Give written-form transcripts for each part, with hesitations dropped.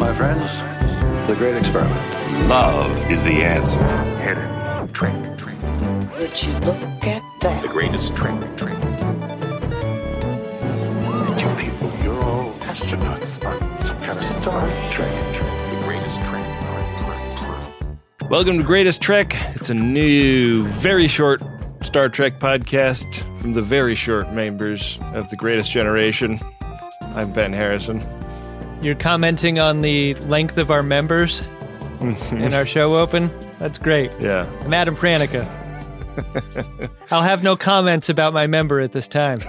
My friends, the great experiment. Love is the answer. Hit it. Drink, drink. Would you look at that? The greatest drink, drink. You people, you're all astronauts. Are some kind of star. Drink, drink. The greatest drink. Welcome to Greatest Trek. It's a new, very short Star Trek podcast from the very short members of the Greatest Generation. I'm Ben Harrison. You're commenting on the length of our members in our show open? That's great. Yeah. I'm Adam Pranica. I'll have no comments about my member at this time.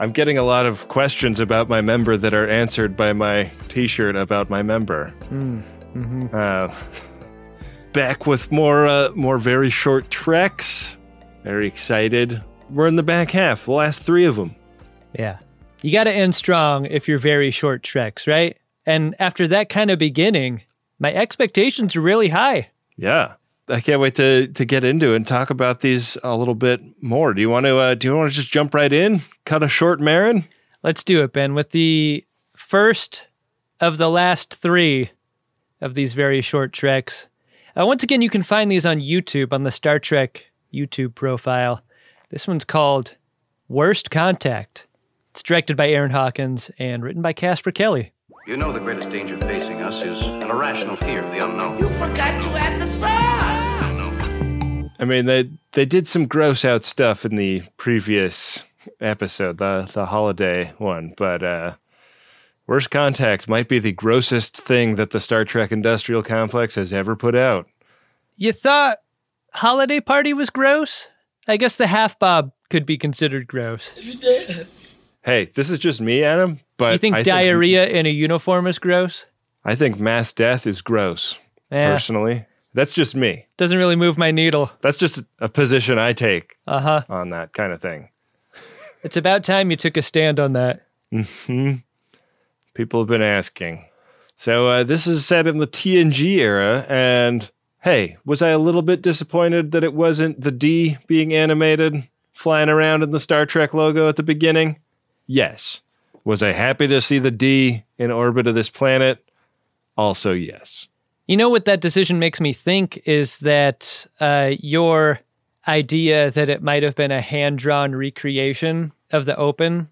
I'm getting a lot of questions about my member that are answered by my t-shirt about my member. Back with more very short treks. Very excited. We're in the back half, the last three of them. Yeah. You got to end strong if you're very short treks, right? And after that kind of beginning, my expectations are really high. Yeah. I can't wait to get into it and talk about these a little bit more. Do you want to just jump right in? Cut a short Marin? Let's do it, Ben. With the first of the last three of these very short treks. Once again, you can find these on YouTube, on the Star Trek YouTube profile. This one's called Worst Contact. It's directed by Aaron Hawkins and written by Casper Kelly. You know the greatest danger facing us is an irrational fear of the unknown. You forgot to add the sauce! I mean, they did some gross-out stuff in the previous episode, the holiday one, but Worst Contact might be the grossest thing that the Star Trek Industrial Complex has ever put out. You thought Holiday Party was gross? I guess the half-bob could be considered gross. Hey, this is just me, Adam, but... You think diarrhea in a uniform is gross? I think mass death is gross, personally. That's just me. Doesn't really move my needle. That's just a position I take on that kind of thing. It's about time you took a stand on that. Mm-hmm. People have been asking. So this is set in the TNG era, and hey, was I a little bit disappointed that it wasn't the D being animated, flying around in the Star Trek logo at the beginning? Yes. Was I happy to see the D in orbit of this planet? Also yes. You know what that decision makes me think is that your idea that it might have been a hand-drawn recreation of the open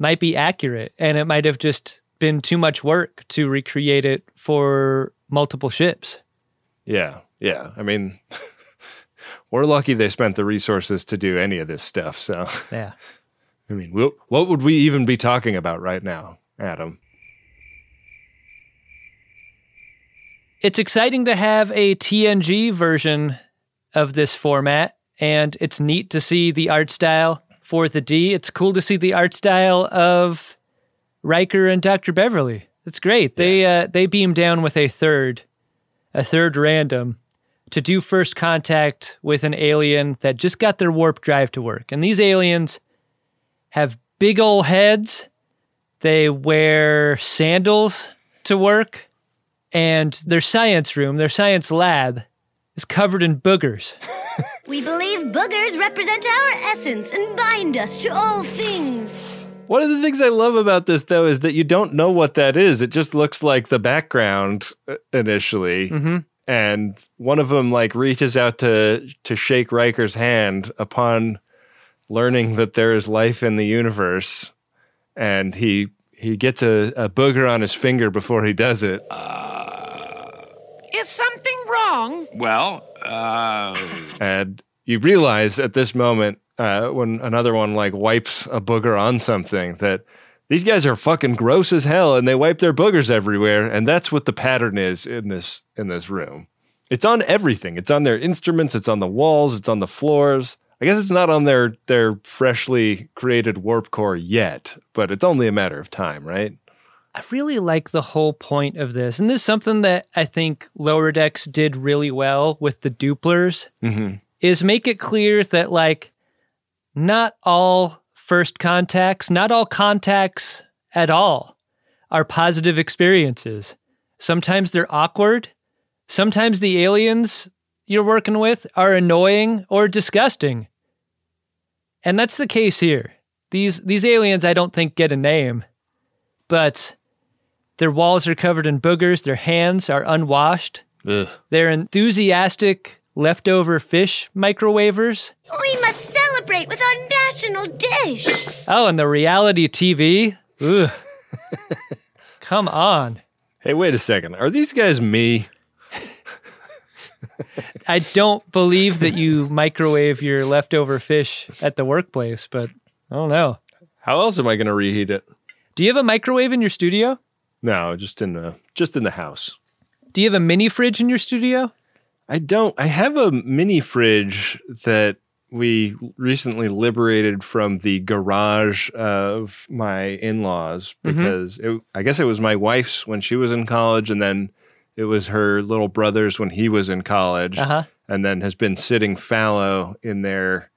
might be accurate, and it might have just been too much work to recreate it for multiple ships. Yeah. I mean, we're lucky they spent the resources to do any of this stuff. So, yeah. I mean, what would we even be talking about right now, Adam? It's exciting to have a TNG version of this format, and it's neat to see the art style for the D. It's cool to see the art style of Riker and Dr. Beverly. It's great. They beam down with a third random to do first contact with an alien that just got their warp drive to work. And these aliens have big old heads. They wear sandals to work, and their science room, their science lab, is covered in boogers. We believe boogers represent our essence and bind us to all things. One of the things I love about this, though, is that you don't know what that is. It just looks like the background initially. Mm-hmm. And one of them like reaches out to shake Riker's hand upon learning that there is life in the universe. And he gets a booger on his finger before he does it. Is something wrong? Well, And you realize at this moment, when another one like wipes a booger on something, that these guys are fucking gross as hell and they wipe their boogers everywhere, and that's what the pattern is in this room. It's on everything. It's on their instruments, it's on the walls, it's on the floors. I guess it's not on their freshly created warp core yet, but it's only a matter of time, right? I really like the whole point of this. And this is something that I think Lower Decks did really well with the duplers, is make it clear that like not all first contacts, not all contacts at all are positive experiences. Sometimes they're awkward. Sometimes the aliens you're working with are annoying or disgusting. And that's the case here. These aliens I don't think get a name, but Their walls are covered in boogers. Their hands are unwashed. Ugh. They're enthusiastic leftover fish microwavers. We must celebrate with our national dish. Oh, and the reality TV. Ugh. Come on. Hey, wait a second. Are these guys me? I don't believe that you microwave your leftover fish at the workplace, but I don't know. How else am I going to reheat it? Do you have a microwave in your studio? No, just in the house. Do you have a mini fridge in your studio? I don't. I have a mini fridge that we recently liberated from the garage of my in-laws because I guess it was my wife's when she was in college, and then it was her little brother's when he was in college, and then has been sitting fallow in their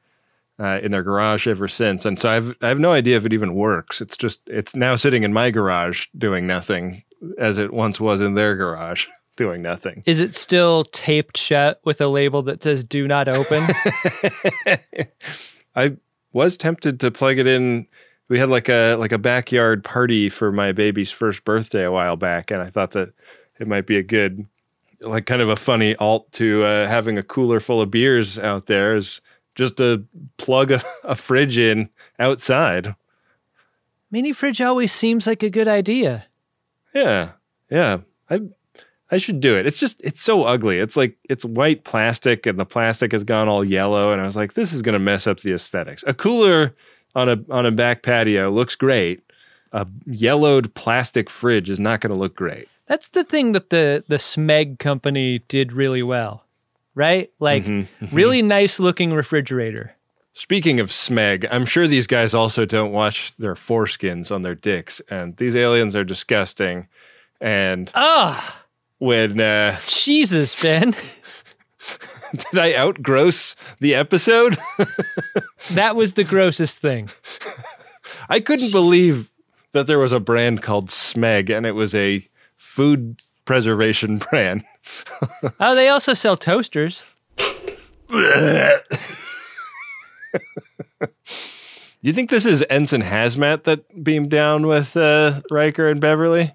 garage ever since. And so I have no idea if it even works. It's now sitting in my garage doing nothing, as it once was in their garage doing nothing. Is it still taped shut with a label that says "Do not open"? I was tempted to plug it in. We had like a backyard party for my baby's first birthday a while back, and I thought that it might be a good, like, kind of a funny alt to having a cooler full of beers out there is just to plug a fridge in outside. Mini fridge always seems like a good idea. Yeah. I should do it. It's just, it's so ugly. It's like, it's white plastic and the plastic has gone all yellow. And I was like, this is going to mess up the aesthetics. A cooler on a back patio looks great. A yellowed plastic fridge is not going to look great. That's the thing that the Smeg company did really well, right? Like, really nice looking refrigerator. Speaking of Smeg, I'm sure these guys also don't wash their foreskins on their dicks, and these aliens are disgusting. And Jesus, Ben. Did I outgross the episode? That was the grossest thing. I couldn't believe that there was a brand called Smeg, and it was a food preservation brand. Oh, they also sell toasters. You think this is Ensign HAZMAT that beamed down with Riker and Beverly?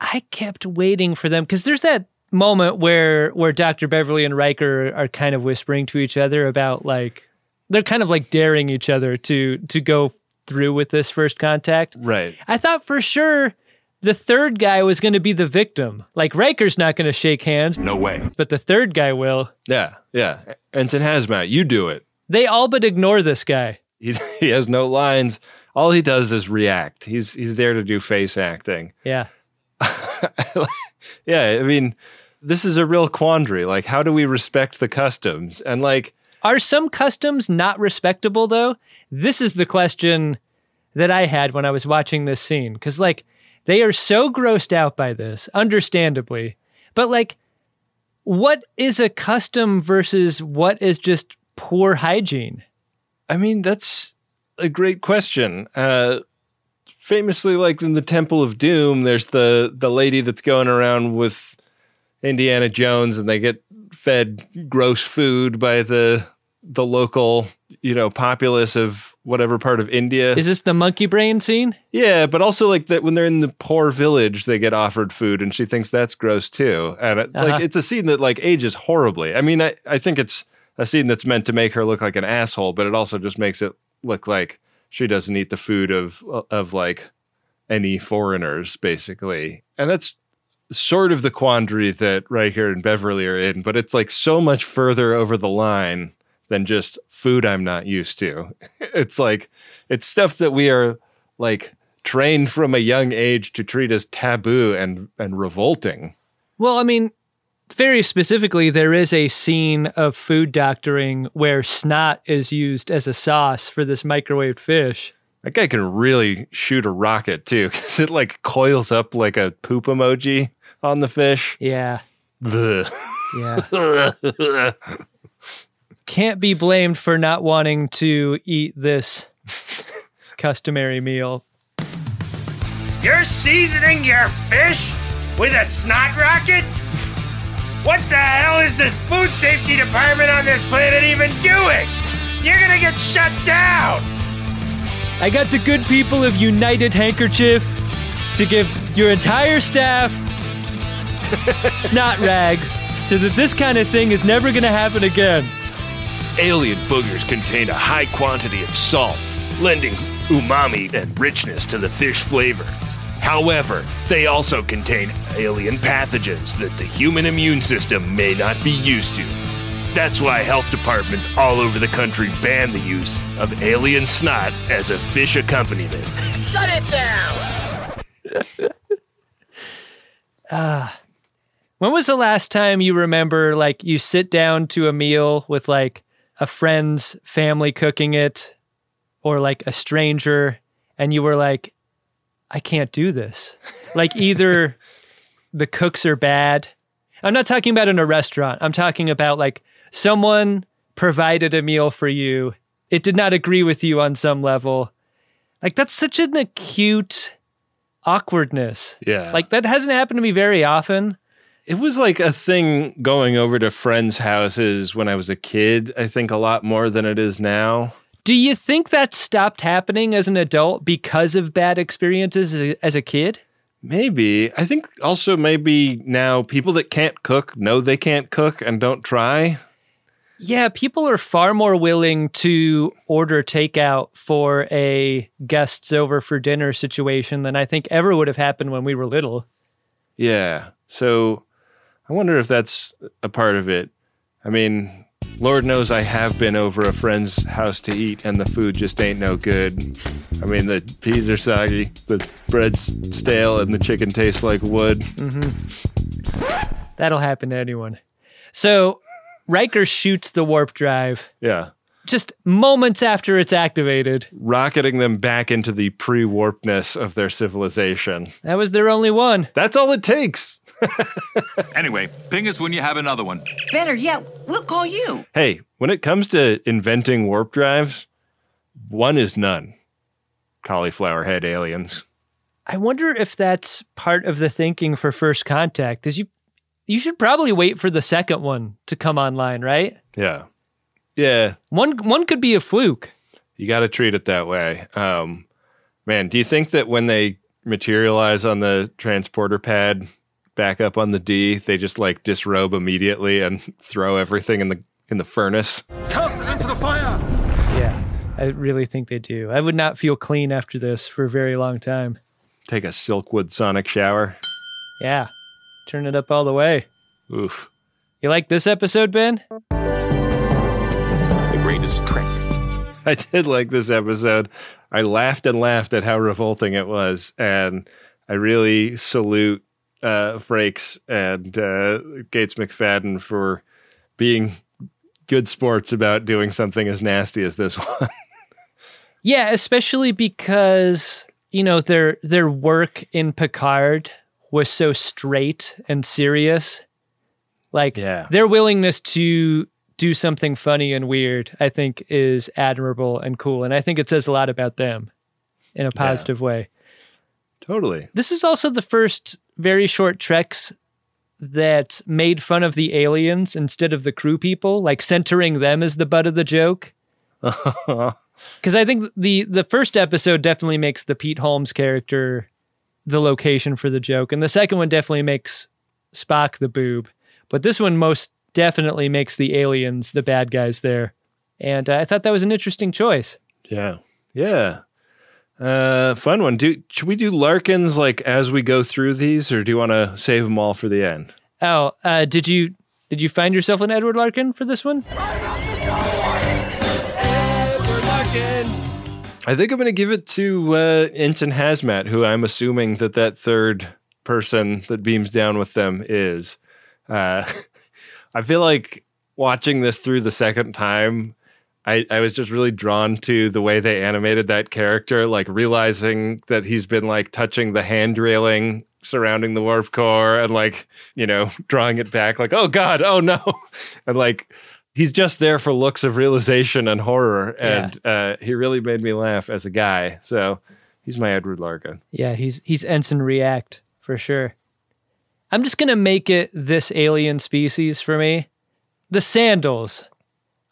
I kept waiting for them, because there's that moment where Dr. Beverly and Riker are kind of whispering to each other about, like, they're kind of like daring each other to go through with this first contact. Right. I thought for sure the third guy was going to be the victim. Like, Riker's not going to shake hands. No way. But the third guy will. Yeah. Ensign HAZMAT, you do it. They all but ignore this guy. He has no lines. All he does is react. He's there to do face acting. Yeah. Yeah, I mean, this is a real quandary. Like, how do we respect the customs? And, like, are some customs not respectable, though? This is the question that I had when I was watching this scene. Because, like, they are so grossed out by this, understandably. But, like, what is a custom versus what is just poor hygiene? I mean, that's a great question. Famously, like, in the Temple of Doom, there's the lady that's going around with Indiana Jones, and they get fed gross food by the local, you know, populace of whatever part of India. Is this the monkey brain scene? Yeah, but also, like, that when they're in the poor village, they get offered food, and she thinks that's gross too. And like, it's a scene that, like, ages horribly. I mean, I think it's a scene that's meant to make her look like an asshole, but it also just makes it look like she doesn't eat the food of like any foreigners, basically. And that's sort of the quandary that Riker and Beverly are in, but it's, like, so much further over the line than just food I'm not used to. It's like, it's stuff that we are, like, trained from a young age to treat as taboo and revolting. Well, I mean, very specifically, there is a scene of food doctoring where snot is used as a sauce for this microwaved fish. That guy can really shoot a rocket, too, because it, like, coils up like a poop emoji on the fish. Yeah. Blech. Yeah. Can't be blamed for not wanting to eat this customary meal. You're seasoning your fish with a snot rocket? What the hell is the food safety department on this planet even doing? You're gonna get shut down! I got the good people of United Handkerchief to give your entire staff snot rags so that this kind of thing is never going to happen again. Alien boogers contain a high quantity of salt, lending umami and richness to the fish flavor. However, they also contain alien pathogens that the human immune system may not be used to. That's why health departments all over the country ban the use of alien snot as a fish accompaniment. Shut it down! When was the last time you remember, like, you sit down to a meal with, like, a friend's family cooking it, or like a stranger, and you were like, I can't do this. Like, either the cooks are bad. I'm not talking about in a restaurant. I'm talking about like someone provided a meal for you. It did not agree with you on some level. Like, that's such an acute awkwardness. Yeah. Like, that hasn't happened to me very often. It was like a thing going over to friends' houses when I was a kid, I think, a lot more than it is now. Do you think that stopped happening as an adult because of bad experiences as a kid? Maybe. I think also maybe now people that can't cook know they can't cook and don't try. Yeah, people are far more willing to order takeout for a guests over for dinner situation than I think ever would have happened when we were little. Yeah, so I wonder if that's a part of it. I mean, Lord knows I have been over a friend's house to eat, and the food just ain't no good. I mean, the peas are soggy, the bread's stale, and the chicken tastes like wood. Mm-hmm. That'll happen to anyone. So Riker shoots the warp drive. Yeah. Just moments after it's activated. Rocketing them back into the pre-warpness of their civilization. That was their only one. That's all it takes. Anyway, ping us when you have another one. Better yet, we'll call you. Hey, when it comes to inventing warp drives, one is none. Cauliflower head aliens. I wonder if that's part of the thinking for First Contact. Is you should probably wait for the second one to come online, right? Yeah. Yeah. One could be a fluke. You got to treat it that way. Man, do you think that when they materialize on the transporter pad back up on the D, they just like disrobe immediately and throw everything in the furnace? Cast it into the fire! Yeah, I really think they do. I would not feel clean after this for a very long time. Take a Silkwood Sonic Shower. Yeah, turn it up all the way. Oof. You like this episode, Ben? Greatest trick. I did like this episode. I laughed and laughed at how revolting it was, and I really salute Frakes and Gates McFadden for being good sports about doing something as nasty as this one. Yeah, especially because, you know, their work in Picard was so straight and serious. Like, yeah. Their willingness to do something funny and weird, I think, is admirable and cool. And I think it says a lot about them in a positive way. Totally. This is also the first Very Short Treks that made fun of the aliens instead of the crew people, like centering them as the butt of the joke. Because I think the first episode definitely makes the Pete Holmes character the location for the joke. And the second one definitely makes Spock the boob. But this one most definitely makes the aliens the bad guys there. And I thought that was an interesting choice. Yeah. Yeah. Fun one. Should we do Larkin's like as we go through these, or do you want to save them all for the end? Oh, did you find yourself an Edward Larkin for this one? Edward Larkin. I think I'm going to give it to Ensign HAZMAT, who I'm assuming that third person that beams down with them is. I feel like watching this through the second time, I was just really drawn to the way they animated that character, like realizing that he's been like touching the hand railing surrounding the warp core and like, you know, drawing it back like, oh God, oh no. And like, he's just there for looks of realization and horror. And he really made me laugh as a guy. So he's my Edward Larkin. Yeah, he's Ensign React for sure. I'm just going to make it this alien species for me. The sandals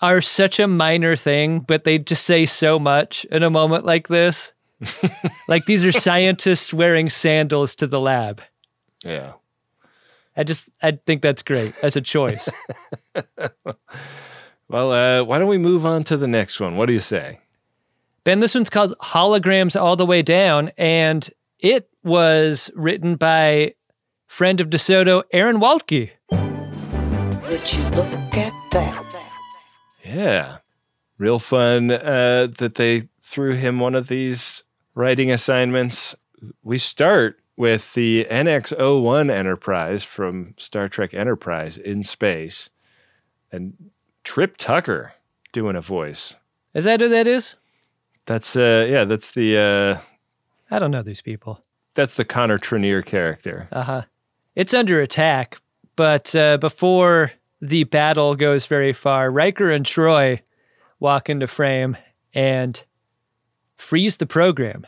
are such a minor thing, but they just say so much in a moment like this. Like, these are scientists wearing sandals to the lab. Yeah. I think that's great as a choice. Well, why don't we move on to the next one? What do you say? Ben, this one's called Holograms All the Way Down, and it was written by friend of DeSoto, Aaron Waltke. Would you look at that? Yeah. Real fun that they threw him one of these writing assignments. We start with the NX-01 Enterprise from Star Trek Enterprise in space, and Trip Tucker doing a voice. Is that who that is? That's, that's the... I don't know these people. That's the Connor Trinneer character. Uh-huh. It's under attack, but before the battle goes very far, Riker and Troy walk into frame and freeze the program.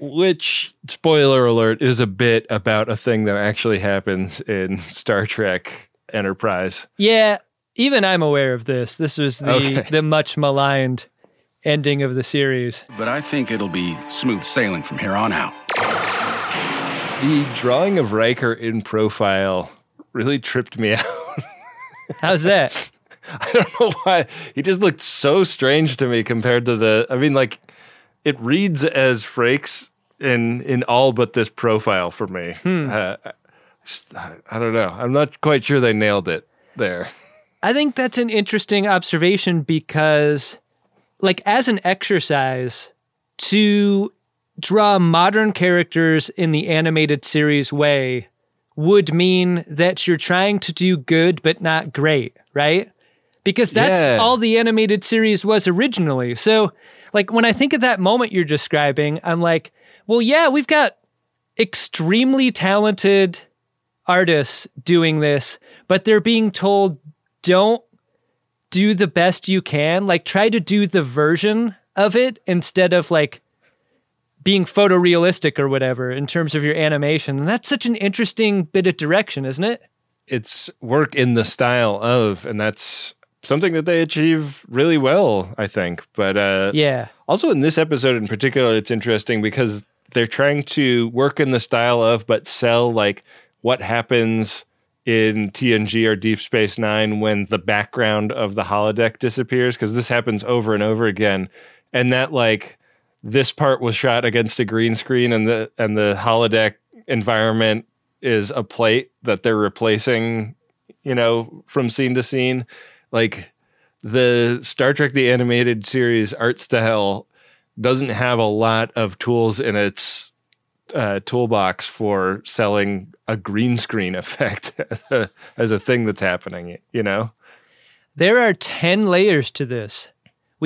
Which, spoiler alert, is a bit about a thing that actually happens in Star Trek Enterprise. Yeah, even I'm aware of this. This was the much maligned ending of the series. But I think it'll be smooth sailing from here on out. The drawing of Riker in profile really tripped me out. How's that? I don't know why. He just looked so strange to me compared to it reads as Frakes in all but this profile for me. I don't know. I'm not quite sure they nailed it there. I think that's an interesting observation because, as an exercise, to draw modern characters in the animated series way would mean that you're trying to do good but not great, right? Because that's all the animated series was originally. So, when I think of that moment you're describing, I'm like, well, yeah, we've got extremely talented artists doing this, but they're being told, don't do the best you can. Try to do the version of it instead of, being photorealistic or whatever in terms of your animation. And that's such an interesting bit of direction, isn't it? It's work in the style of, and that's something that they achieve really well, I think. But also in this episode in particular, it's interesting because they're trying to work in the style of, but sell what happens in TNG or Deep Space Nine when the background of the holodeck disappears, because this happens over and over again. And that this part was shot against a green screen and the holodeck environment is a plate that they're replacing, from scene to scene. The Star Trek The Animated Series art style doesn't have a lot of tools in its toolbox for selling a green screen effect as a thing that's happening, There are 10 layers to this.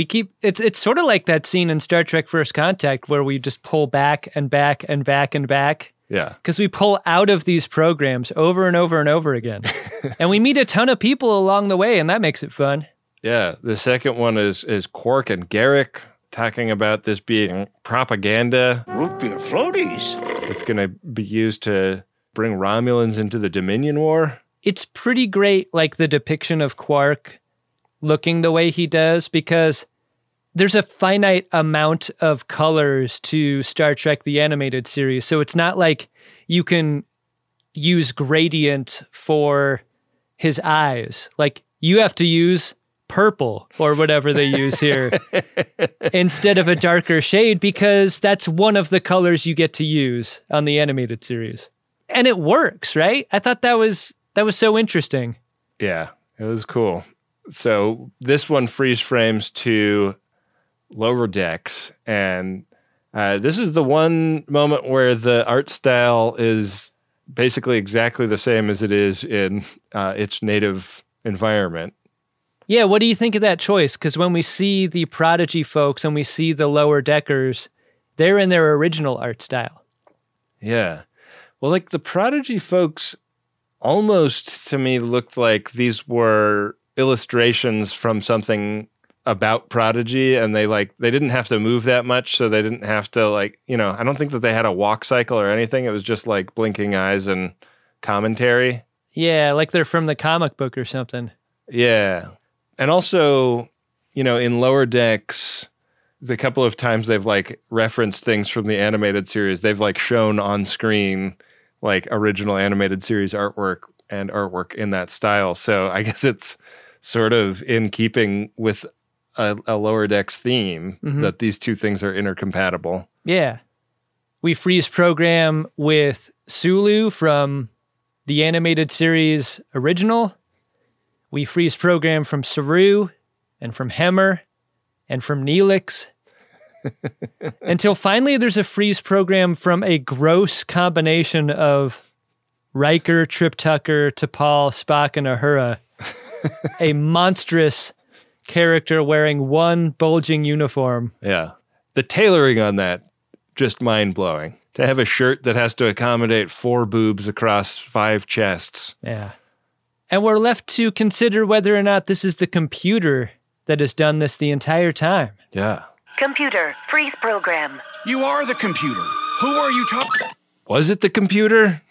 It's sort of like that scene in Star Trek First Contact where we just pull back and back and back and back. Yeah. Because we pull out of these programs over and over and over again. And we meet a ton of people along the way, and that makes it fun. Yeah. The second one is Quark and Garrick talking about this being propaganda. Root beer floaties. It's going to be used to bring Romulans into the Dominion War. It's pretty great, the depiction of Quark looking the way he does, because there's a finite amount of colors to Star Trek The Animated Series, so it's not like you can use gradient for his eyes. You have to use purple or whatever they use here instead of a darker shade, because that's one of the colors you get to use on the animated series. And it works, right? I thought that was so interesting. Yeah, it was cool. So this one freeze frames to Lower Decks, and this is the one moment where the art style is basically exactly the same as it is in its native environment. Yeah, what do you think of that choice? Because when we see the Prodigy folks and we see the Lower Deckers, they're in their original art style. Yeah. Well, the Prodigy folks almost, to me, looked like these were illustrations from something about Prodigy, and they didn't have to move that much, so they didn't have to I don't think that they had a walk cycle or anything. It was just blinking eyes and commentary. Yeah, they're from the comic book or something. Yeah. And also, in Lower Decks, the couple of times they've like referenced things from the animated series, they've like shown on screen like original animated series artwork and artwork in that style. So I guess it's sort of in keeping with a Lower Decks theme that these two things are intercompatible. Yeah. We freeze program with Sulu from the animated series original. We freeze program from Saru and from Hemmer and from Neelix until finally there's a freeze program from a gross combination of Riker, Trip Tucker, T'Pol, Spock, and Uhura. A monstrous character wearing one bulging uniform. Yeah. The tailoring on that, just mind-blowing. To have a shirt that has to accommodate 4 boobs across 5 chests. Yeah. And we're left to consider whether or not this is the computer that has done this the entire time. Yeah. Computer, freeze program. You are the computer. Who are you talking? Was it the computer?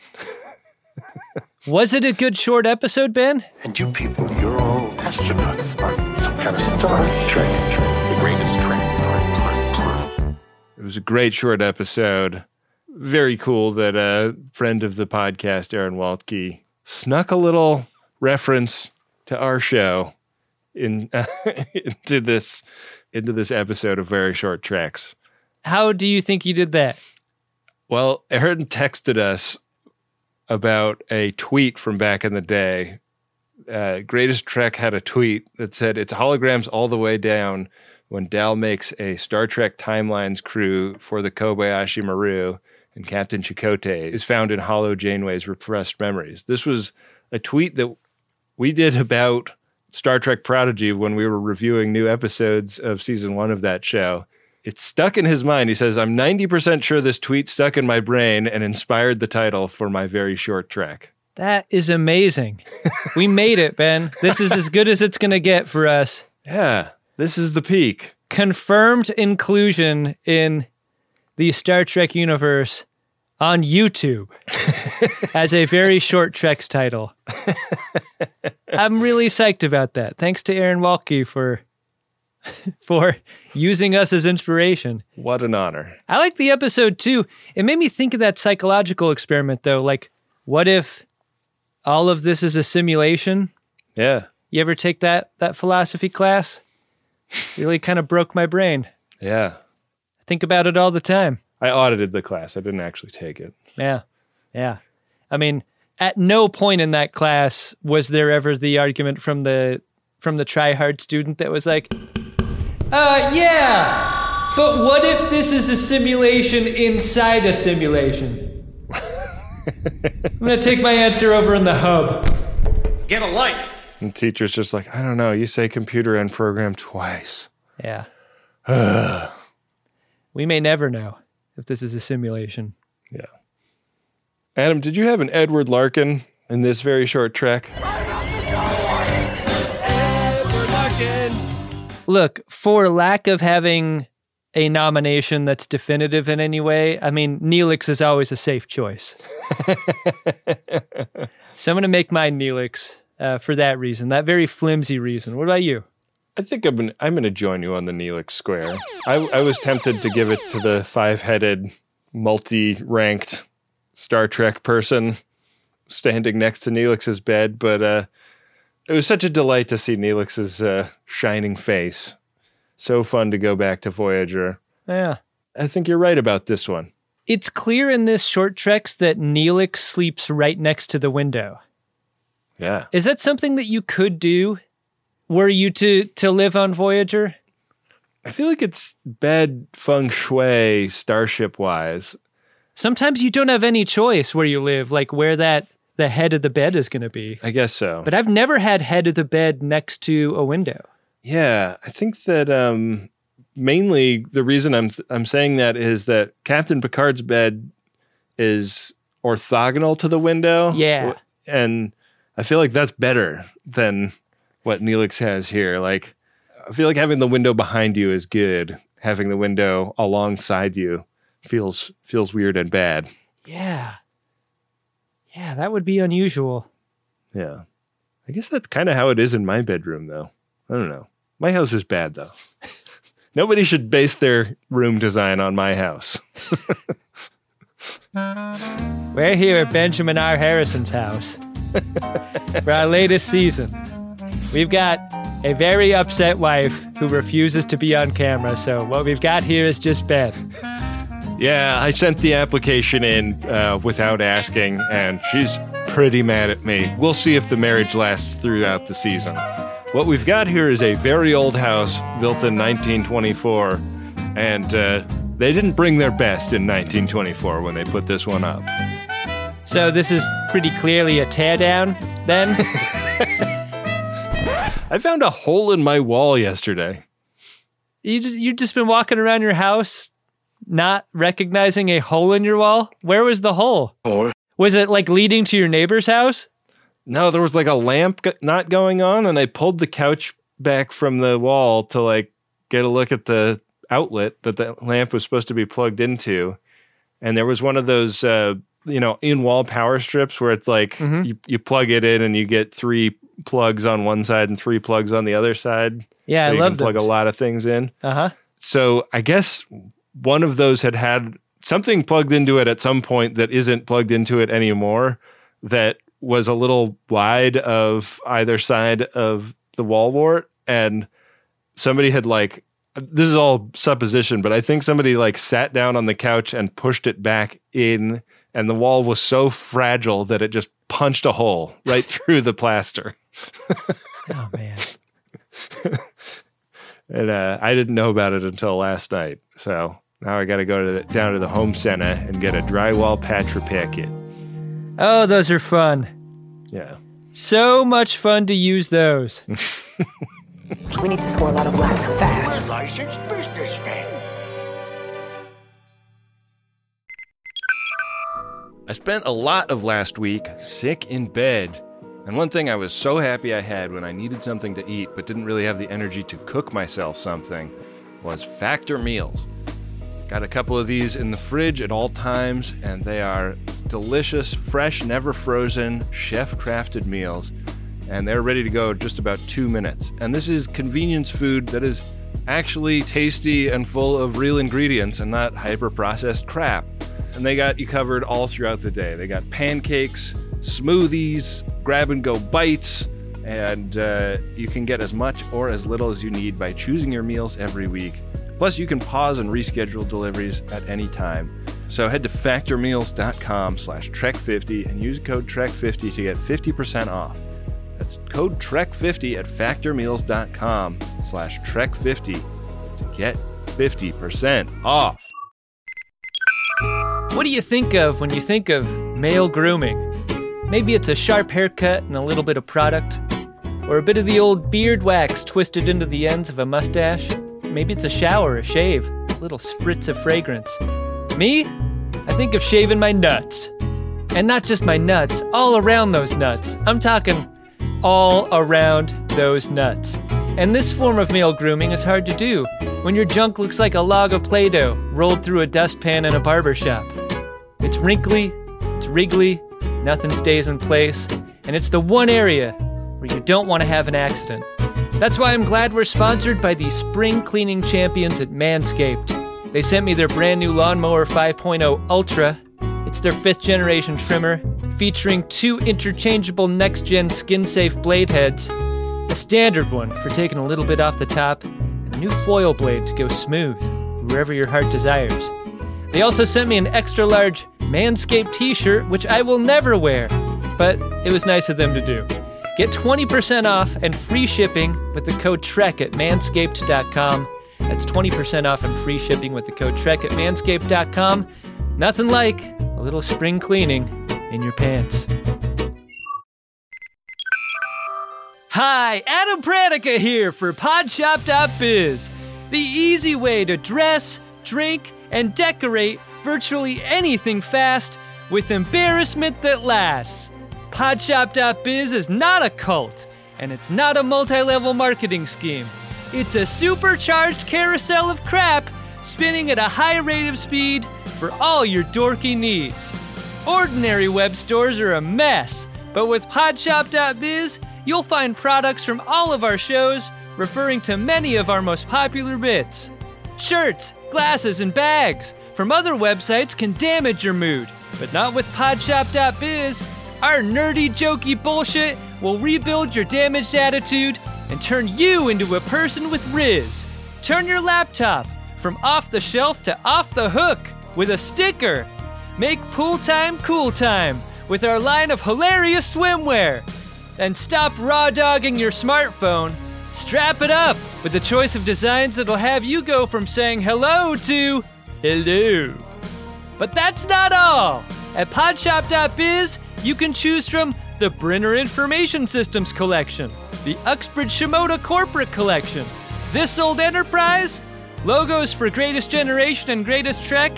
Was it a good short episode, Ben? And you people, you're all astronauts on some kind of Star Trek train. The greatest train. It was a great short episode. Very cool that a friend of the podcast, Aaron Waltke, snuck a little reference to our show into this episode of Very Short Treks. How do you think you did that? Well, Aaron texted us about a tweet from back in the day. Greatest Trek had a tweet that said, "It's holograms all the way down when Dal makes a Star Trek Timelines crew for the Kobayashi Maru and Captain Chakotay is found in hollow Janeway's repressed memories." This was a tweet that we did about Star Trek Prodigy when we were reviewing new episodes of season 1 of that show. It stuck in his mind. He says, "I'm 90% sure this tweet stuck in my brain and inspired the title for my Very Short Trek." That is amazing. We made it, Ben. This is as good as it's going to get for us. Yeah, this is the peak. Confirmed inclusion in the Star Trek universe on YouTube as a Very Short Treks title. I'm really psyched about that. Thanks to Aaron Waltke for using us as inspiration. What an honor. I like the episode too. It made me think of that psychological experiment though. Like, what if all of this is a simulation? Yeah. You ever take that philosophy class? Really kind of broke my brain. Yeah. I think about it all the time. I audited the class. I didn't actually take it. Yeah. Yeah. I mean, at no point in that class was there ever the argument from the try-hard student that was like, yeah, but what if this is a simulation inside a simulation? I'm going to take my answer over in the hub. Get a life. And teacher's just like, I don't know, you say computer and program twice. Yeah. We may never know if this is a simulation. Yeah. Adam, did you have an Edward Larkin in this Very Short Trek? Look, for lack of having a nomination that's definitive in any way, I mean, Neelix is always a safe choice. So I'm going to make mine Neelix for that reason, that very flimsy reason. What about you? I think I'm going to join you on the Neelix square. I was tempted to give it to the 5-headed, multi-ranked Star Trek person standing next to Neelix's bed, but it was such a delight to see Neelix's shining face. So fun to go back to Voyager. Yeah. I think you're right about this one. It's clear in this Short Treks that Neelix sleeps right next to the window. Yeah. Is that something that you could do were you to live on Voyager? I feel like it's bad feng shui starship-wise. Sometimes you don't have any choice where you live, like where the head of the bed is going to be. I guess so. But I've never had head of the bed next to a window. Yeah, I think that mainly the reason I'm saying that is that Captain Picard's bed is orthogonal to the window. Yeah. And I feel like that's better than what Neelix has here. Like, I feel like having the window behind you is good. Having the window alongside you feels weird and bad. Yeah. Yeah, that would be unusual. Yeah. I guess that's kind of how it is in my bedroom, though. I don't know. My house is bad, though. Nobody should base their room design on my house. We're here at Benjamin R. Harrison's house for our latest season. We've got a very upset wife who refuses to be on camera, so what we've got here is just Ben. Yeah, I sent the application in without asking, and she's pretty mad at me. We'll see if the marriage lasts throughout the season. What we've got here is a very old house built in 1924, and they didn't bring their best in 1924 when they put this one up. So this is pretty clearly a teardown, then? I found a hole in my wall yesterday. You've just been walking around your house not recognizing a hole in your wall? Where was the hole? Was it like leading to your neighbor's house? No, there was like a lamp not going on, and I pulled the couch back from the wall to like get a look at the outlet that the lamp was supposed to be plugged into. And there was one of those, in-wall power strips where it's like you plug it in and you get 3 plugs on one side and 3 plugs on the other side. Yeah, so I love that. You can plug a lot of things in. Uh-huh. So I guess one of those had something plugged into it at some point that isn't plugged into it anymore, that was a little wide of either side of the wall wart. And somebody had like, this is all supposition, but I think somebody like sat down on the couch and pushed it back in, and the wall was so fragile that it just punched a hole right through the plaster. Oh, man. And I didn't know about it until last night. So now I got to go down to the home center and get a drywall patch repair kit. Oh, those are fun. Yeah. So much fun to use those. We need to score a lot of platinum fast. We're licensed businessmen. I spent a lot of last week sick in bed. And one thing I was so happy I had when I needed something to eat but didn't really have the energy to cook myself something was Factor Meals. Got a couple of these in the fridge at all times, and they are delicious, fresh, never frozen, chef-crafted meals, and they're ready to go in just about 2 minutes. And this is convenience food that is actually tasty and full of real ingredients and not hyper-processed crap. And they got you covered all throughout the day. They got pancakes, smoothies, grab-and-go bites, and you can get as much or as little as you need by choosing your meals every week. Plus, you can pause and reschedule deliveries at any time. So head to factormeals.com/Trek50 and use code Trek50 to get 50% off. That's code Trek50 at factormeals.com/Trek50 to get 50% off. What do you think of when you think of male grooming? Maybe it's a sharp haircut and a little bit of product, or a bit of the old beard wax twisted into the ends of a mustache. Maybe it's a shower, a shave, a little spritz of fragrance. Me? I think of shaving my nuts. And not just my nuts, all around those nuts. I'm talking all around those nuts. And this form of male grooming is hard to do when your junk looks like a log of Play-Doh rolled through a dustpan in a barbershop. It's wrinkly, it's wriggly, nothing stays in place, and it's the one area where you don't want to have an accident. That's why I'm glad we're sponsored by the spring cleaning champions at Manscaped. They sent me their brand new Lawnmower 5.0 Ultra. It's their 5th generation trimmer, featuring 2 interchangeable next-gen skin-safe blade heads, a standard one for taking a little bit off the top, and a new foil blade to go smooth wherever your heart desires. They also sent me an extra-large Manscaped t-shirt, which I will never wear, but it was nice of them to do. Get 20% off and free shipping with the code TREK at manscaped.com. That's 20% off and free shipping with the code TREK at manscaped.com. Nothing like a little spring cleaning in your pants. Hi, Adam Pranica here for podshop.biz, the easy way to dress, drink, and decorate virtually anything fast with embarrassment that lasts. Podshop.biz is not a cult, and it's not a multi-level marketing scheme. It's a supercharged carousel of crap spinning at a high rate of speed for all your dorky needs. Ordinary web stores are a mess, but with Podshop.biz, you'll find products from all of our shows referring to many of our most popular bits. shirts, glasses, and bags from other websites can damage your mood, but not with podshop.biz. Our nerdy, jokey bullshit will rebuild your damaged attitude and turn you into a person with Riz. Turn your laptop from off the shelf to off the hook with a sticker. Make pool time cool time with our line of hilarious swimwear. And stop raw-dogging your smartphone. Strap it up with a choice of designs that'll have you go from saying hello to hello. But that's not all. At podshop.biz, you can choose from the Brenner Information Systems Collection, the Uxbridge Shimoda Corporate Collection, This Old Enterprise, logos for Greatest Generation and Greatest Trek,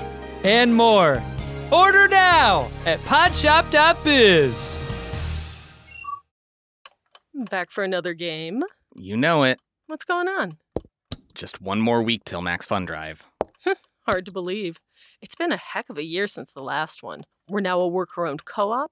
and more. Order now at podshop.biz. Back for another game. You know it. What's going on? Just one more week till Max Fun Drive. Hard to believe. It's been a heck of a year since the last one. We're now a worker-owned co-op.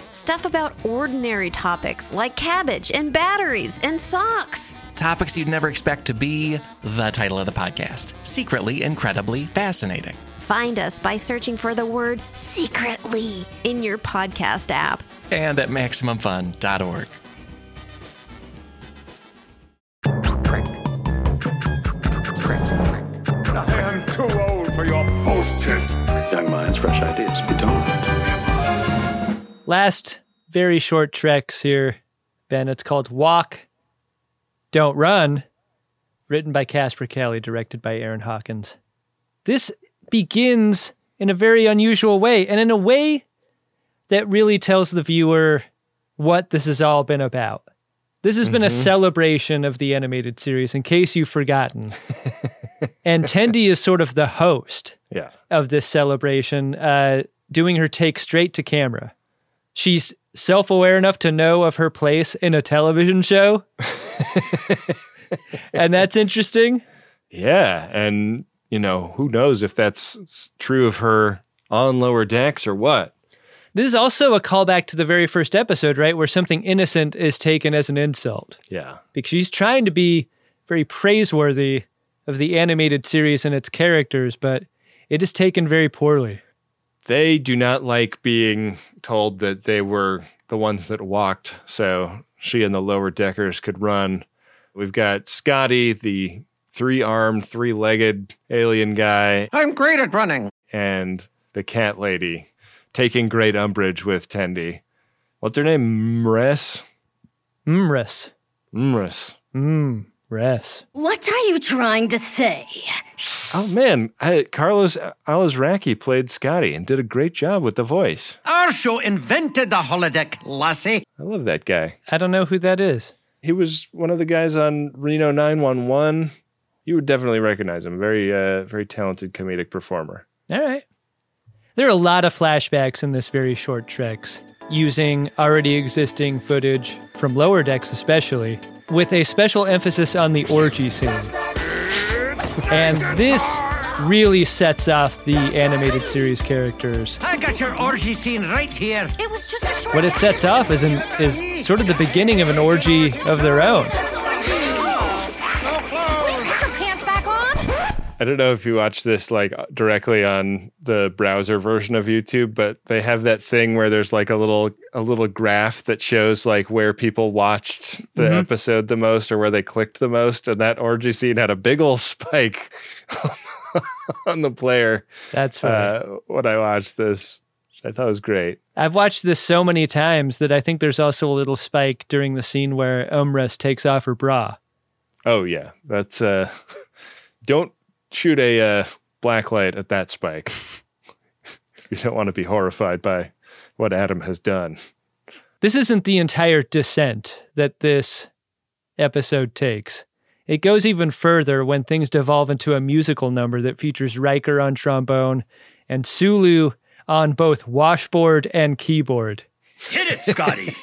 Stuff about ordinary topics like cabbage and batteries and socks. Topics you'd never expect to be the title of the podcast. Secretly Incredibly Fascinating. Find us by searching for the word secretly in your podcast app. And at MaximumFun.org. I am too old for your bullshit. Young minds, fresh ideas. Be told. Last very short treks here, Ben. It's called Walk, Don't Run, written by Casper Kelly, directed by Aaron Hawkins. This begins in a very unusual way, and in a way that really tells the viewer what this has all been about. This has been a celebration of the animated series, in case you've forgotten. And Tendi is sort of the host of this celebration, doing her take straight to camera. She's self-aware enough to know of her place in a television show. And that's interesting. Yeah. And, you know, who knows if that's true of her on Lower Decks or what. This is also a callback to the very first episode, right? Where something innocent is taken as an insult. Yeah. Because she's trying to be very praiseworthy of the animated series and its characters, but it is taken very poorly. They do not like being told that they were the ones that walked, so she and the lower deckers could run. We've got Scotty, the three-armed, three-legged alien guy. I'm great at running. And the cat lady taking great umbrage with Tendi. What's her name? Mres? Mres. Mres. Mres. What are you trying to say? Oh, man. Carlos Alazraqui played Scotty and did a great job with the voice. Our show invented the holodeck, lassie. I love that guy. I don't know who that is. He was one of the guys on Reno 911. You would definitely recognize him. Very talented comedic performer. All right. There are a lot of flashbacks in this very short treks, using already existing footage from Lower Decks especially, with a special emphasis on the orgy scene. And this really sets off the animated series characters. I got your orgy scene right here. It was just a short. What it sets off is sort of the beginning of an orgy of their own. I don't know if you watch this like directly on the browser version of YouTube, but they have that thing where there's like a little graph that shows like where people watched the episode the most or where they clicked the most, and that orgy scene had a big old spike on the player. That's funny. When I watched this, I thought it was great. I've watched this so many times that I think there's also a little spike during the scene where Umrest takes off her bra. Oh yeah, that's don't shoot a black light at that spike. You don't want to be horrified by what Adam has done. This isn't the entire descent that this episode takes. It goes even further when things devolve into a musical number that features Riker on trombone and Sulu on both washboard and keyboard. Hit it, Scotty!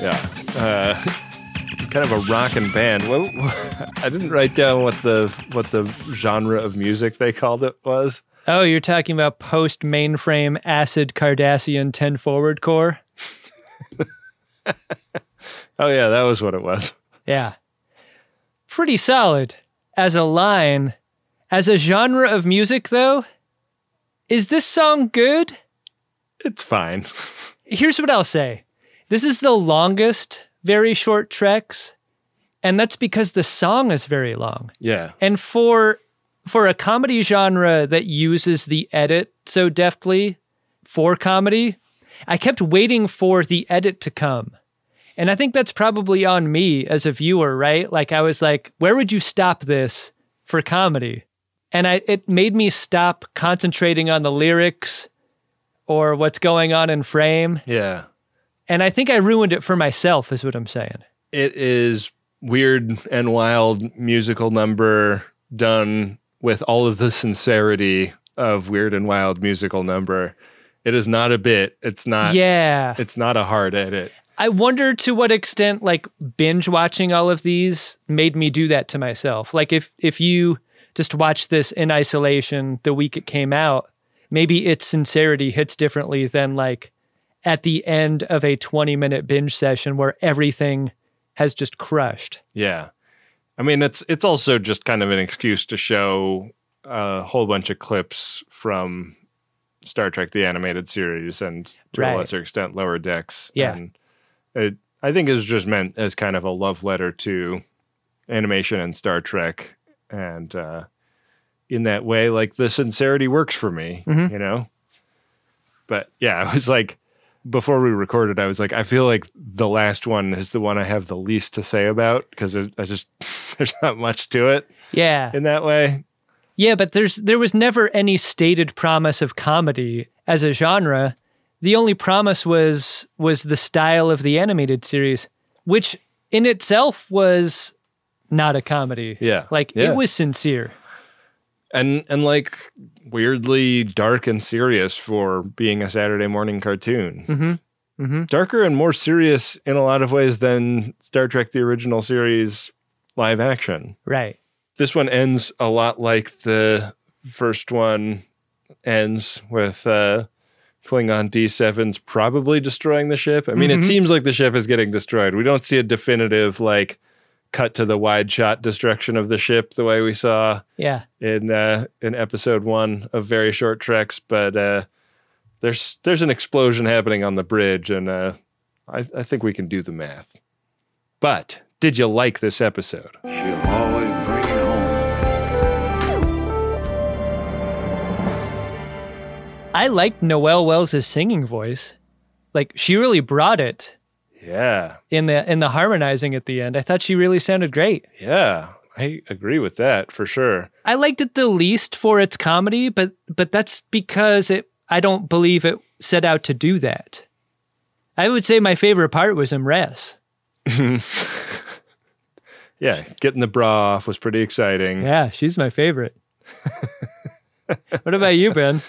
Yeah. Kind of a rockin' band. Well, I didn't write down what the genre of music they called it was. Oh, you're talking about post-mainframe acid Cardassian 10 forward core? Oh, yeah, that was what it was. Yeah. Pretty solid as a line. As a genre of music, though, is this song good? It's fine. Here's what I'll say. This is the longest Very Short Treks, and that's because the song is very long. Yeah. And for a comedy genre that uses the edit so deftly for comedy, I kept waiting for the edit to come. And I think that's probably on me as a viewer, right? Like, I was like, where would you stop this for comedy? And it made me stop concentrating on the lyrics or what's going on in frame. Yeah. And I think I ruined it for myself, is what I'm saying. It is weird and wild musical number done with all of the sincerity of weird and wild musical number. It is not a bit. It's not. Yeah. It's not a hard edit. I wonder to what extent, like, binge watching all of these made me do that to myself. Like, if you just watch this in isolation the week it came out, maybe its sincerity hits differently than, like, at the end of a 20-minute binge session where everything has just crushed. Yeah. I mean, it's also just kind of an excuse to show a whole bunch of clips from Star Trek, the animated series, and to a lesser extent, Lower Decks. Yeah. And it, I think, is just meant as kind of a love letter to animation and Star Trek. And in that way, like, the sincerity works for me, mm-hmm. you know? But yeah, I was like, before we recorded, I was like, I feel like the last one is the one I have the least to say about, because I just, there's not much to it. Yeah. In that way. Yeah, but there was never any stated promise of comedy as a genre. The only promise was the style of the animated series, which in itself was not a comedy. Yeah. Like, yeah. It was sincere. And like, weirdly dark and serious for being a Saturday morning cartoon. Mm-hmm. Mm-hmm. Darker and more serious in a lot of ways than Star Trek, the original series live action. Right. This one ends a lot like the first one ends, with Klingon D7's probably destroying the ship. I mean, mm-hmm. It seems like the ship is getting destroyed. We don't see a definitive, like, cut to the wide shot destruction of the ship the way we saw in episode 1 of Very Short Treks, but there's an explosion happening on the bridge, and I think we can do the math. But did you like this episode? She'll always bring it home. I liked Noelle Wells' singing voice. Like, she really brought it. Yeah. In the harmonizing at the end. I thought she really sounded great. Yeah. I agree with that for sure. I liked it the least for its comedy, but that's because I don't believe it set out to do that. I would say my favorite part was Umrest. Yeah, getting the bra off was pretty exciting. Yeah, she's my favorite. What about you, Ben?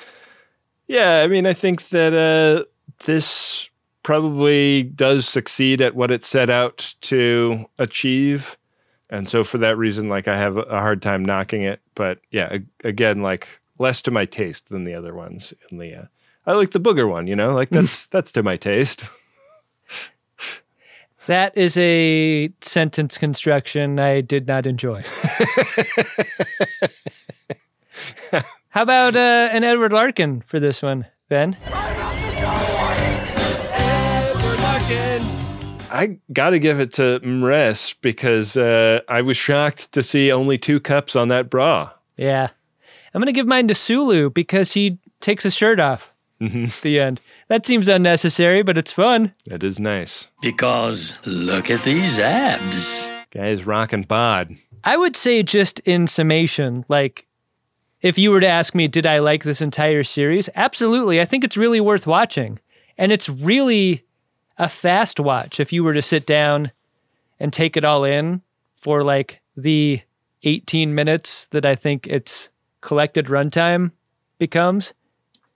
Yeah, I mean, I think that this probably does succeed at what it set out to achieve. And so for that reason, like, I have a hard time knocking it. But yeah, again, like, less to my taste than the other ones. In the, I like the booger one, you know, like, that's to my taste. That is a sentence construction I did not enjoy. How about an Edward Larkin for this one, Ben? I got to give it to Mres because I was shocked to see only 2 cups on that bra. Yeah. I'm going to give mine to Sulu because he takes his shirt off at the end. That seems unnecessary, but it's fun. It is nice. Because look at these abs. Guy's rockin' bod. I would say just in summation, like, if you were to ask me, did I like this entire series? Absolutely. I think it's really worth watching. And it's really a fast watch if you were to sit down and take it all in for like the 18 minutes that I think its collected runtime becomes.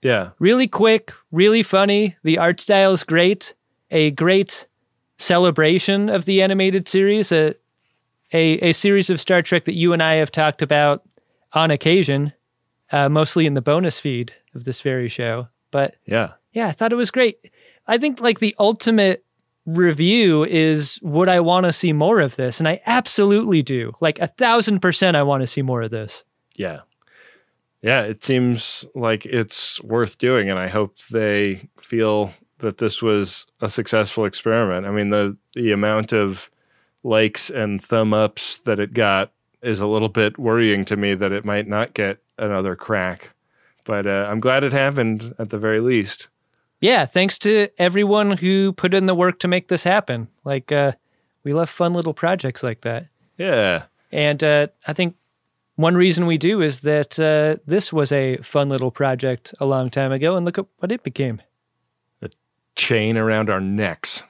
Yeah. Really quick, really funny. The art style is great. A great celebration of the animated series, a series of Star Trek that you and I have talked about on occasion, mostly in the bonus feed of this very show. But yeah, I thought it was great. I think like the ultimate review is, would I want to see more of this? And I absolutely do. Like 1,000% I want to see more of this. Yeah. Yeah, it seems like it's worth doing, and I hope they feel that this was a successful experiment. I mean, the amount of likes and thumb ups that it got is a little bit worrying to me that it might not get another crack. But I'm glad it happened at the very least. Yeah, thanks to everyone who put in the work to make this happen. Like, we love fun little projects like that. Yeah. And I think one reason we do is that this was a fun little project a long time ago, and look at what it became. A chain around our necks.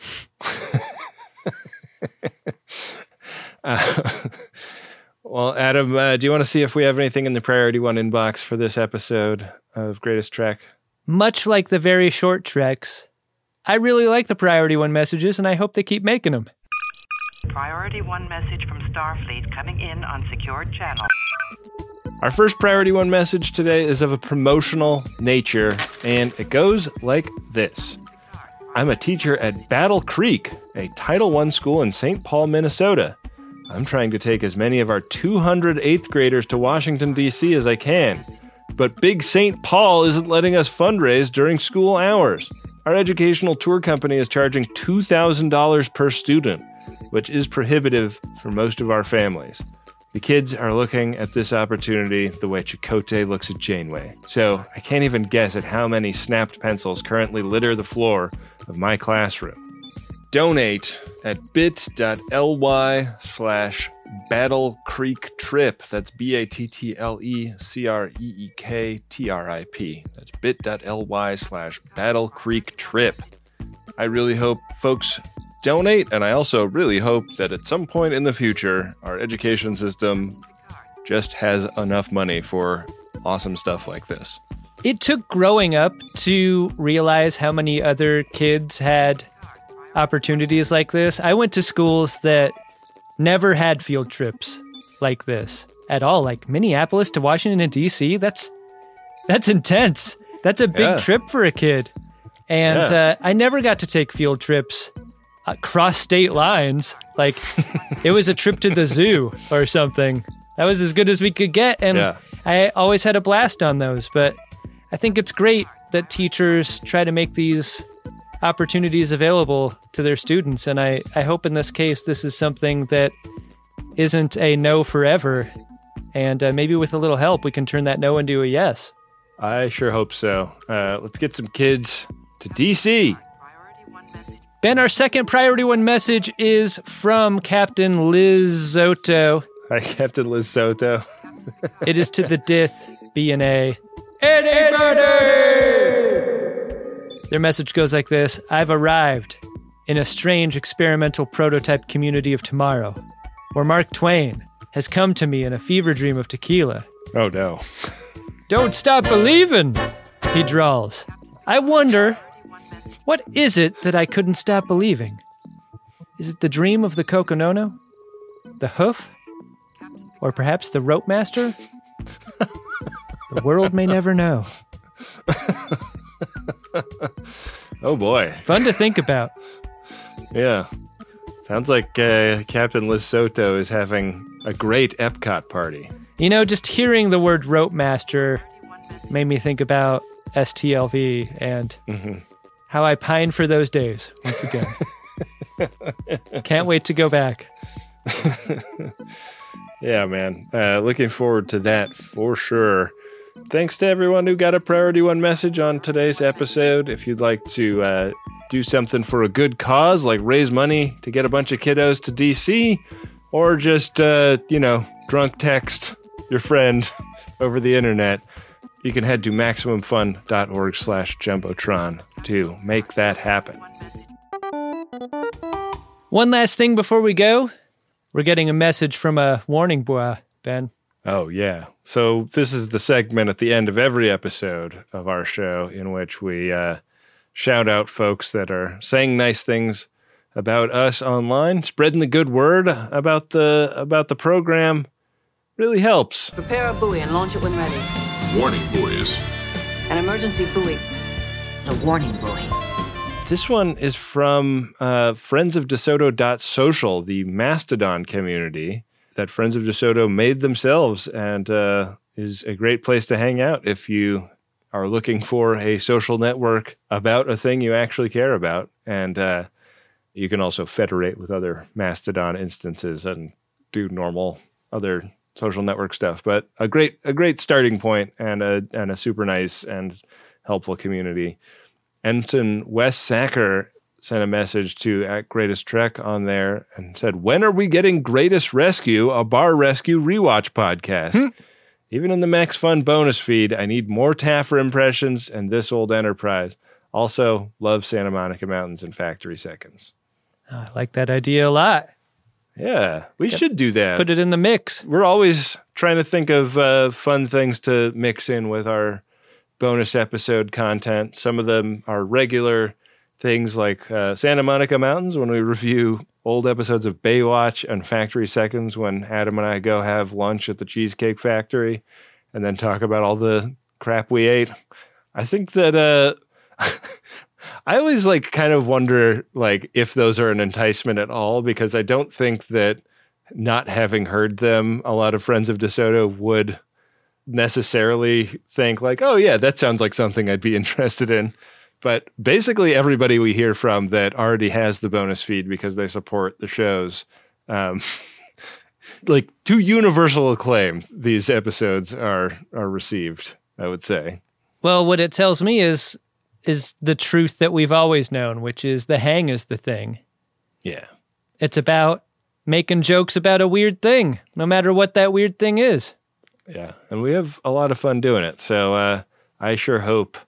Well, Adam, do you want to see if we have anything in the Priority One inbox for this episode of Greatest Trek? Much like the Very Short Treks, I really like the Priority One messages, and I hope they keep making them. Priority One message from Starfleet coming in on secured channel. Our first Priority One message today is of a promotional nature, and it goes like this. I'm a teacher at Battle Creek, a Title I school in St. Paul, Minnesota. I'm trying to take as many of our 200 8th graders to Washington, D.C. as I can. But Big St. Paul isn't letting us fundraise during school hours. Our educational tour company is charging $2,000 per student, which is prohibitive for most of our families. The kids are looking at this opportunity the way Chakotay looks at Janeway. So I can't even guess at how many snapped pencils currently litter the floor of my classroom. Donate at bit.ly/Battle Creek Trip. That's BATTLECREEK TRIP. That's bit.ly/Battle Creek Trip. I really hope folks donate, and I also really hope that at some point in the future, our education system just has enough money for awesome stuff like this. It took growing up to realize how many other kids had opportunities like this. I went to schools that never had field trips like this at all. Like Minneapolis to Washington, D.C., that's intense. That's a big trip for a kid. And I never got to take field trips across state lines. Like, it was a trip to the zoo or something. That was as good as we could get, and I always had a blast on those. But I think it's great that teachers try to make these opportunities available to their students, and I hope in this case this is something that isn't a no forever, and maybe with a little help we can turn that no into a yes. I sure hope so. Let's get some kids to DC. Ben, our second Priority One message is from Captain Liz Soto. Hi, Captain Liz Soto. It is to the Dith B&A. Anybody! Their message goes like this. I've arrived in a strange experimental prototype community of tomorrow, where Mark Twain has come to me in a fever dream of tequila. Oh, no. Don't stop believing, he drawls. I wonder, what is it that I couldn't stop believing? Is it the dream of the Kokonono? The hoof? Or perhaps the rope master? The world may never know. Oh boy. Fun to think about. Yeah. Sounds like Captain Liz Soto is having a great Epcot party. You know, just hearing the word rope master made me think about STLV and how I pine for those days once again. Can't wait to go back. Yeah, man. Looking forward to that for sure. Thanks to everyone who got a priority one message on today's episode. If you'd like to do something for a good cause, like raise money to get a bunch of kiddos to DC, or just, drunk text your friend over the internet, you can head to MaximumFun.org/Jumbotron to make that happen. One last thing before we go. We're getting a message from a warning boy, Ben. Oh, yeah. So this is the segment at the end of every episode of our show in which we shout out folks that are saying nice things about us online. Spreading the good word about the program really helps. Prepare a buoy and launch it when ready. Warning buoys. An emergency buoy. A warning buoy. This one is from Friends of DeSoto.social, the Mastodon community that Friends of DeSoto made themselves, and is a great place to hang out if you are looking for a social network about a thing you actually care about. And you can also federate with other Mastodon instances and do normal other social network stuff. But a great starting point, and a super nice and helpful community. Enton Wes Sacker sent a message to @GreatestTrek on there and said, "When are we getting Greatest Rescue, a bar rescue rewatch podcast? Even in the Max Fun bonus feed, I need more Taffer impressions and This Old Enterprise. Also, love Santa Monica Mountains and Factory Seconds." I like that idea a lot. Yeah, we should do that. Put it in the mix. We're always trying to think of fun things to mix in with our bonus episode content. Some of them are regular things like Santa Monica Mountains when we review old episodes of Baywatch, and Factory Seconds when Adam and I go have lunch at the Cheesecake Factory and then talk about all the crap we ate. I think that I always kind of wonder if those are an enticement at all, because I don't think that not having heard them, a lot of Friends of DeSoto would necessarily think oh yeah, that sounds like something I'd be interested in. But basically everybody we hear from that already has the bonus feed because they support the shows, to universal acclaim these episodes are received, I would say. Well, what it tells me is the truth that we've always known, which is the hang is the thing. Yeah. It's about making jokes about a weird thing, no matter what that weird thing is. Yeah, and we have a lot of fun doing it. So I sure hope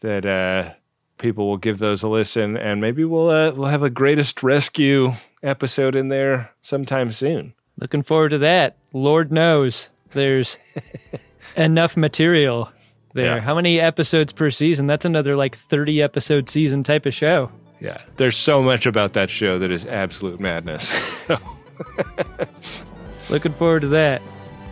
that people will give those a listen, and maybe we'll have a Greatest Rescue episode in there sometime soon. Looking forward to that. Lord knows there's enough material there. Yeah. How many episodes per season? That's another 30 episode season type of show. Yeah, there's so much about that show that is absolute madness. Looking forward to that.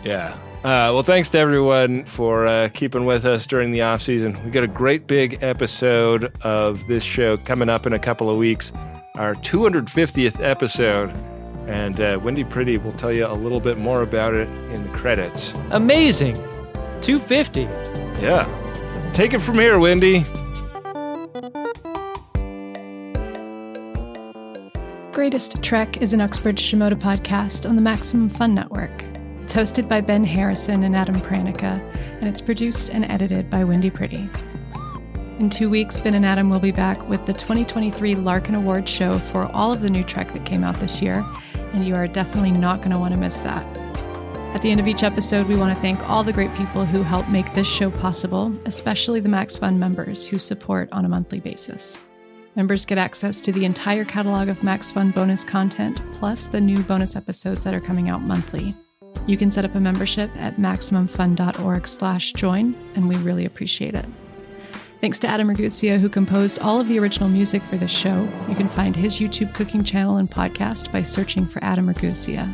Yeah. Well, thanks to everyone for keeping with us during the off-season. We got a great big episode of this show coming up in a couple of weeks, our 250th episode, and Wendy Pretty will tell you a little bit more about it in the credits. Amazing! 250! Yeah. Take it from here, Wendy! Greatest Trek is an Uxbridge-Shimoda podcast on the Maximum Fun Network. It's hosted by Ben Harrison and Adam Pranica, and it's produced and edited by Wendy Pretty. In 2 weeks, Ben and Adam will be back with the 2023 Larkin Award show for all of the new Trek that came out this year, and you are definitely not going to want to miss that. At the end of each episode, we want to thank all the great people who help make this show possible, especially the Max Fun members who support on a monthly basis. Members get access to the entire catalog of Max Fun bonus content, plus the new bonus episodes that are coming out monthly. You can set up a membership at MaximumFun.org/join, and we really appreciate it. Thanks to Adam Ragusea, who composed all of the original music for this show. You can find his YouTube cooking channel and podcast by searching for Adam Ragusea.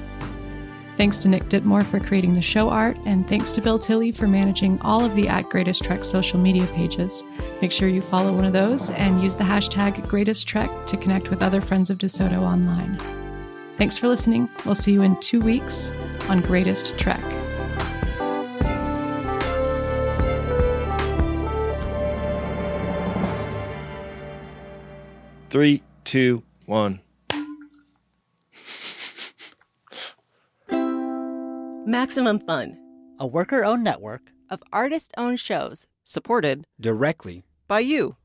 Thanks to Nick Dittmore for creating the show art, and thanks to Bill Tilly for managing all of the @GreatestTrek social media pages. Make sure you follow one of those and use the #GreatestTrek to connect with other Friends of DeSoto online. Thanks for listening. We'll see you in 2 weeks on Greatest Trek. Three, two, one. Maximum Fun. A worker-owned network of artist-owned shows supported directly by you.